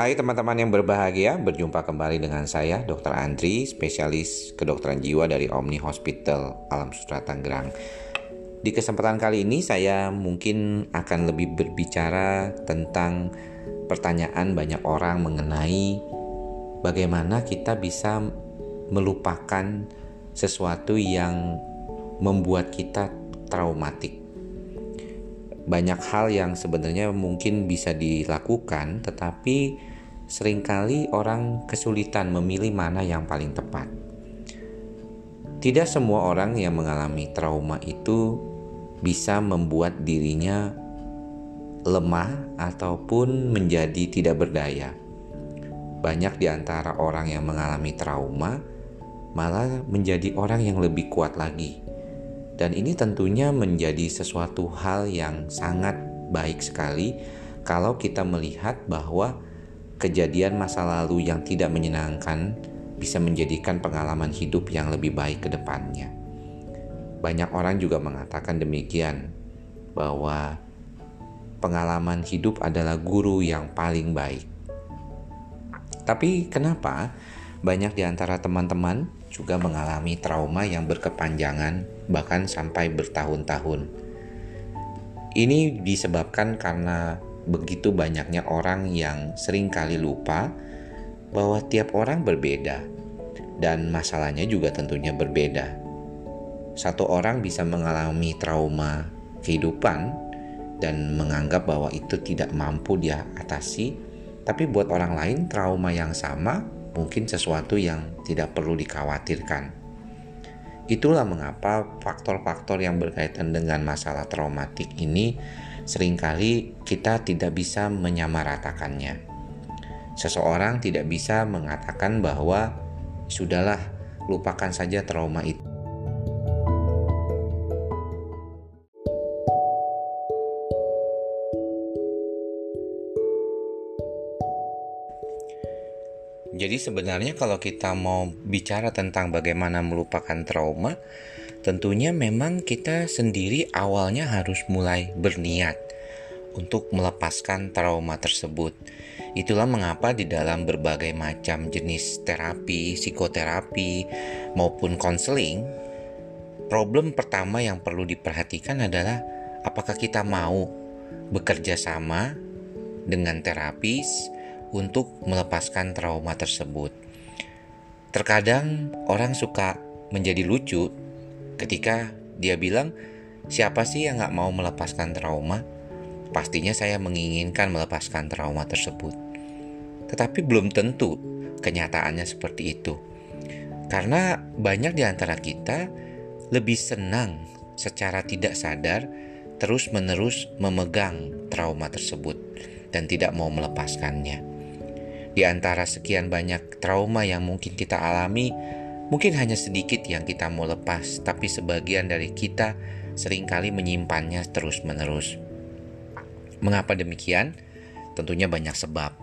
Hai teman-teman yang berbahagia, berjumpa kembali dengan saya Dr. Andri, spesialis kedokteran jiwa dari Omni Hospital Alam Sutera Tangerang. Di kesempatan kali ini saya mungkin akan lebih berbicara tentang pertanyaan banyak orang mengenai bagaimana kita bisa melupakan sesuatu yang membuat kita traumatik. Banyak hal yang sebenarnya mungkin bisa dilakukan, tetapi seringkali orang kesulitan memilih mana yang paling tepat. Tidak semua orang yang mengalami trauma itu bisa membuat dirinya lemah ataupun menjadi tidak berdaya. Banyak di antara orang yang mengalami trauma malah menjadi orang yang lebih kuat lagi. Dan ini tentunya menjadi sesuatu hal yang sangat baik sekali kalau kita melihat bahwa kejadian masa lalu yang tidak menyenangkan bisa menjadikan pengalaman hidup yang lebih baik ke depannya. Banyak orang juga mengatakan demikian, bahwa pengalaman hidup adalah guru yang paling baik. Tapi kenapa banyak di antara teman-teman juga mengalami trauma yang berkepanjangan, bahkan sampai bertahun-tahun. Ini disebabkan karena begitu banyaknya orang yang seringkali lupa bahwa tiap orang berbeda dan masalahnya juga tentunya berbeda. Satu orang bisa mengalami trauma kehidupan dan menganggap bahwa itu tidak mampu dia atasi, tapi buat orang lain trauma yang sama mungkin sesuatu yang tidak perlu dikhawatirkan. Itulah mengapa faktor-faktor yang berkaitan dengan masalah traumatik ini seringkali kita tidak bisa menyamaratakannya. Seseorang tidak bisa mengatakan bahwa sudahlah, lupakan saja trauma itu. Jadi sebenarnya kalau kita mau bicara tentang bagaimana melupakan trauma, tentunya memang kita sendiri awalnya harus mulai berniat untuk melepaskan trauma tersebut. Itulah mengapa di dalam berbagai macam jenis terapi, psikoterapi, maupun konseling, problem pertama yang perlu diperhatikan adalah apakah kita mau bekerja sama dengan terapis untuk melepaskan trauma tersebut. Terkadang orang suka menjadi lucu ketika dia bilang, siapa sih yang gak mau melepaskan trauma? Pastinya saya menginginkan melepaskan trauma tersebut. Tetapi belum tentu kenyataannya seperti itu. Karena banyak di antara kita lebih senang secara tidak sadar terus-menerus memegang trauma tersebut dan tidak mau melepaskannya. Di antara sekian banyak trauma yang mungkin kita alami, mungkin hanya sedikit yang kita mau lepas, tapi sebagian dari kita seringkali menyimpannya terus-menerus. Mengapa demikian? Tentunya banyak sebab.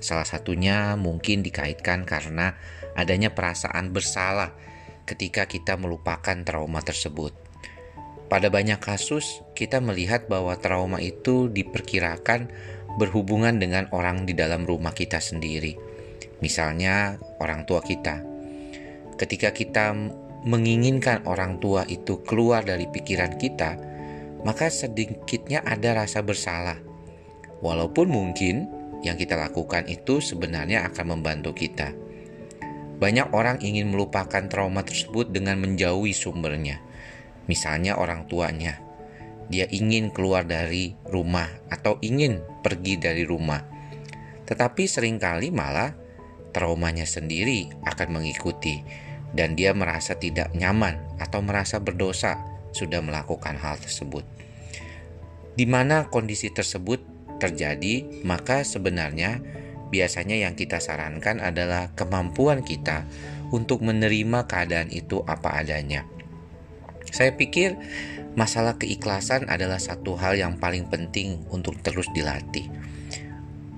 Salah satunya mungkin dikaitkan karena adanya perasaan bersalah ketika kita melupakan trauma tersebut. Pada banyak kasus, kita melihat bahwa trauma itu diperkirakan berhubungan dengan orang di dalam rumah kita sendiri. Misalnya orang tua kita. Ketika kita menginginkan orang tua itu keluar dari pikiran kita, maka sedikitnya ada rasa bersalah. Walaupun mungkin yang kita lakukan itu sebenarnya akan membantu kita. Banyak orang ingin melupakan trauma tersebut dengan menjauhi sumbernya. Misalnya orang tuanya. Dia ingin keluar dari rumah atau ingin pergi dari rumah. Tetapi seringkali malah traumanya sendiri akan mengikuti dan dia merasa tidak nyaman atau merasa berdosa sudah melakukan hal tersebut. Di mana kondisi tersebut terjadi, maka sebenarnya biasanya yang kita sarankan adalah kemampuan kita untuk menerima keadaan itu apa adanya. Saya pikir masalah keikhlasan adalah satu hal yang paling penting untuk terus dilatih.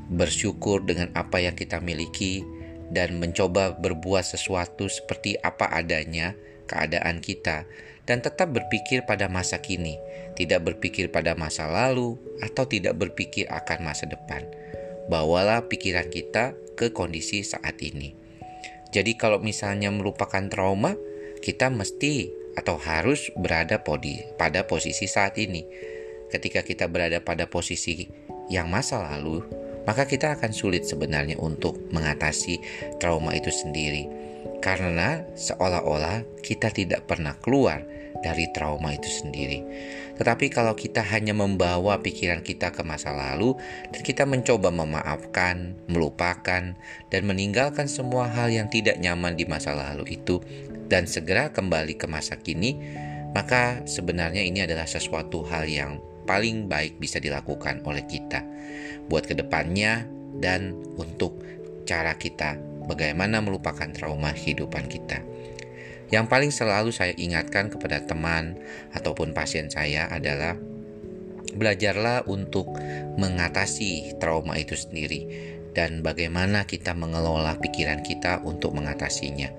Bersyukur dengan apa yang kita miliki dan mencoba berbuat sesuatu seperti apa adanya keadaan kita dan tetap berpikir pada masa kini, tidak berpikir pada masa lalu atau tidak berpikir akan masa depan. bawalah pikiran kita ke kondisi saat ini. Jadi kalau misalnya melupakan trauma, kita mesti atau harus berada pada posisi saat ini. Ketika kita berada pada posisi yang masa lalu, maka kita akan sulit sebenarnya untuk mengatasi trauma itu sendiri. Karena seolah-olah kita tidak pernah keluar dari trauma itu sendiri. Tetapi kalau kita hanya membawa pikiran kita ke masa lalu dan kita mencoba memaafkan, melupakan, dan meninggalkan semua hal yang tidak nyaman di masa lalu itu dan segera kembali ke masa kini, maka sebenarnya ini adalah sesuatu hal yang paling baik bisa dilakukan oleh kita buat kedepannya dan untuk cara kita bagaimana melupakan trauma kehidupan kita. Yang paling selalu saya ingatkan kepada teman ataupun pasien saya adalah belajarlah untuk mengatasi trauma itu sendiri dan bagaimana kita mengelola pikiran kita untuk mengatasinya.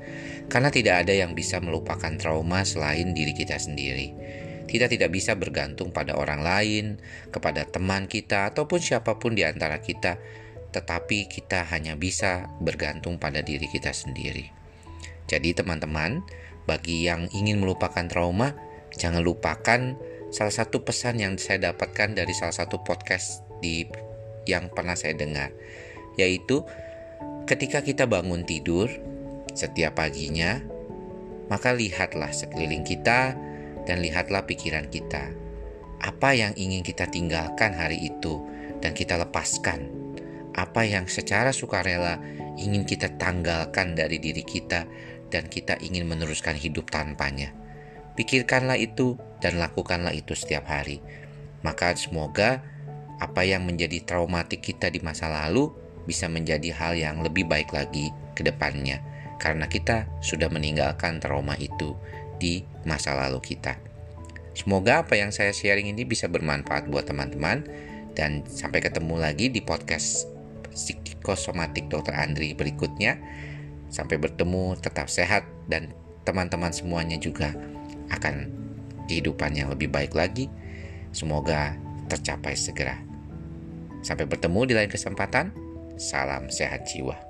Karena tidak ada yang bisa melupakan trauma selain diri kita sendiri. Kita tidak bisa bergantung pada orang lain, kepada teman kita ataupun siapapun di antara kita, tetapi kita hanya bisa bergantung pada diri kita sendiri. Jadi teman-teman, bagi yang ingin melupakan trauma, jangan lupakan salah satu pesan yang saya dapatkan dari salah satu podcast yang pernah saya dengar, yaitu ketika kita bangun tidur setiap paginya, maka lihatlah sekeliling kita dan lihatlah pikiran kita. Apa yang ingin kita tinggalkan hari itu dan kita lepaskan? Apa yang secara sukarela ingin kita tanggalkan dari diri kita dan kita ingin meneruskan hidup tanpanya. Pikirkanlah itu dan lakukanlah itu setiap hari. Maka semoga apa yang menjadi traumatik kita di masa lalu bisa menjadi hal yang lebih baik lagi ke depannya, karena kita sudah meninggalkan trauma itu di masa lalu kita. Semoga apa yang saya sharing ini bisa bermanfaat buat teman-teman, dan sampai ketemu lagi di podcast Psikosomatik Dr. Andri berikutnya. Sampai bertemu, tetap sehat, dan teman-teman semuanya juga akan kehidupan yang lebih baik lagi. Semoga tercapai segera. Sampai bertemu di lain kesempatan. Salam sehat jiwa.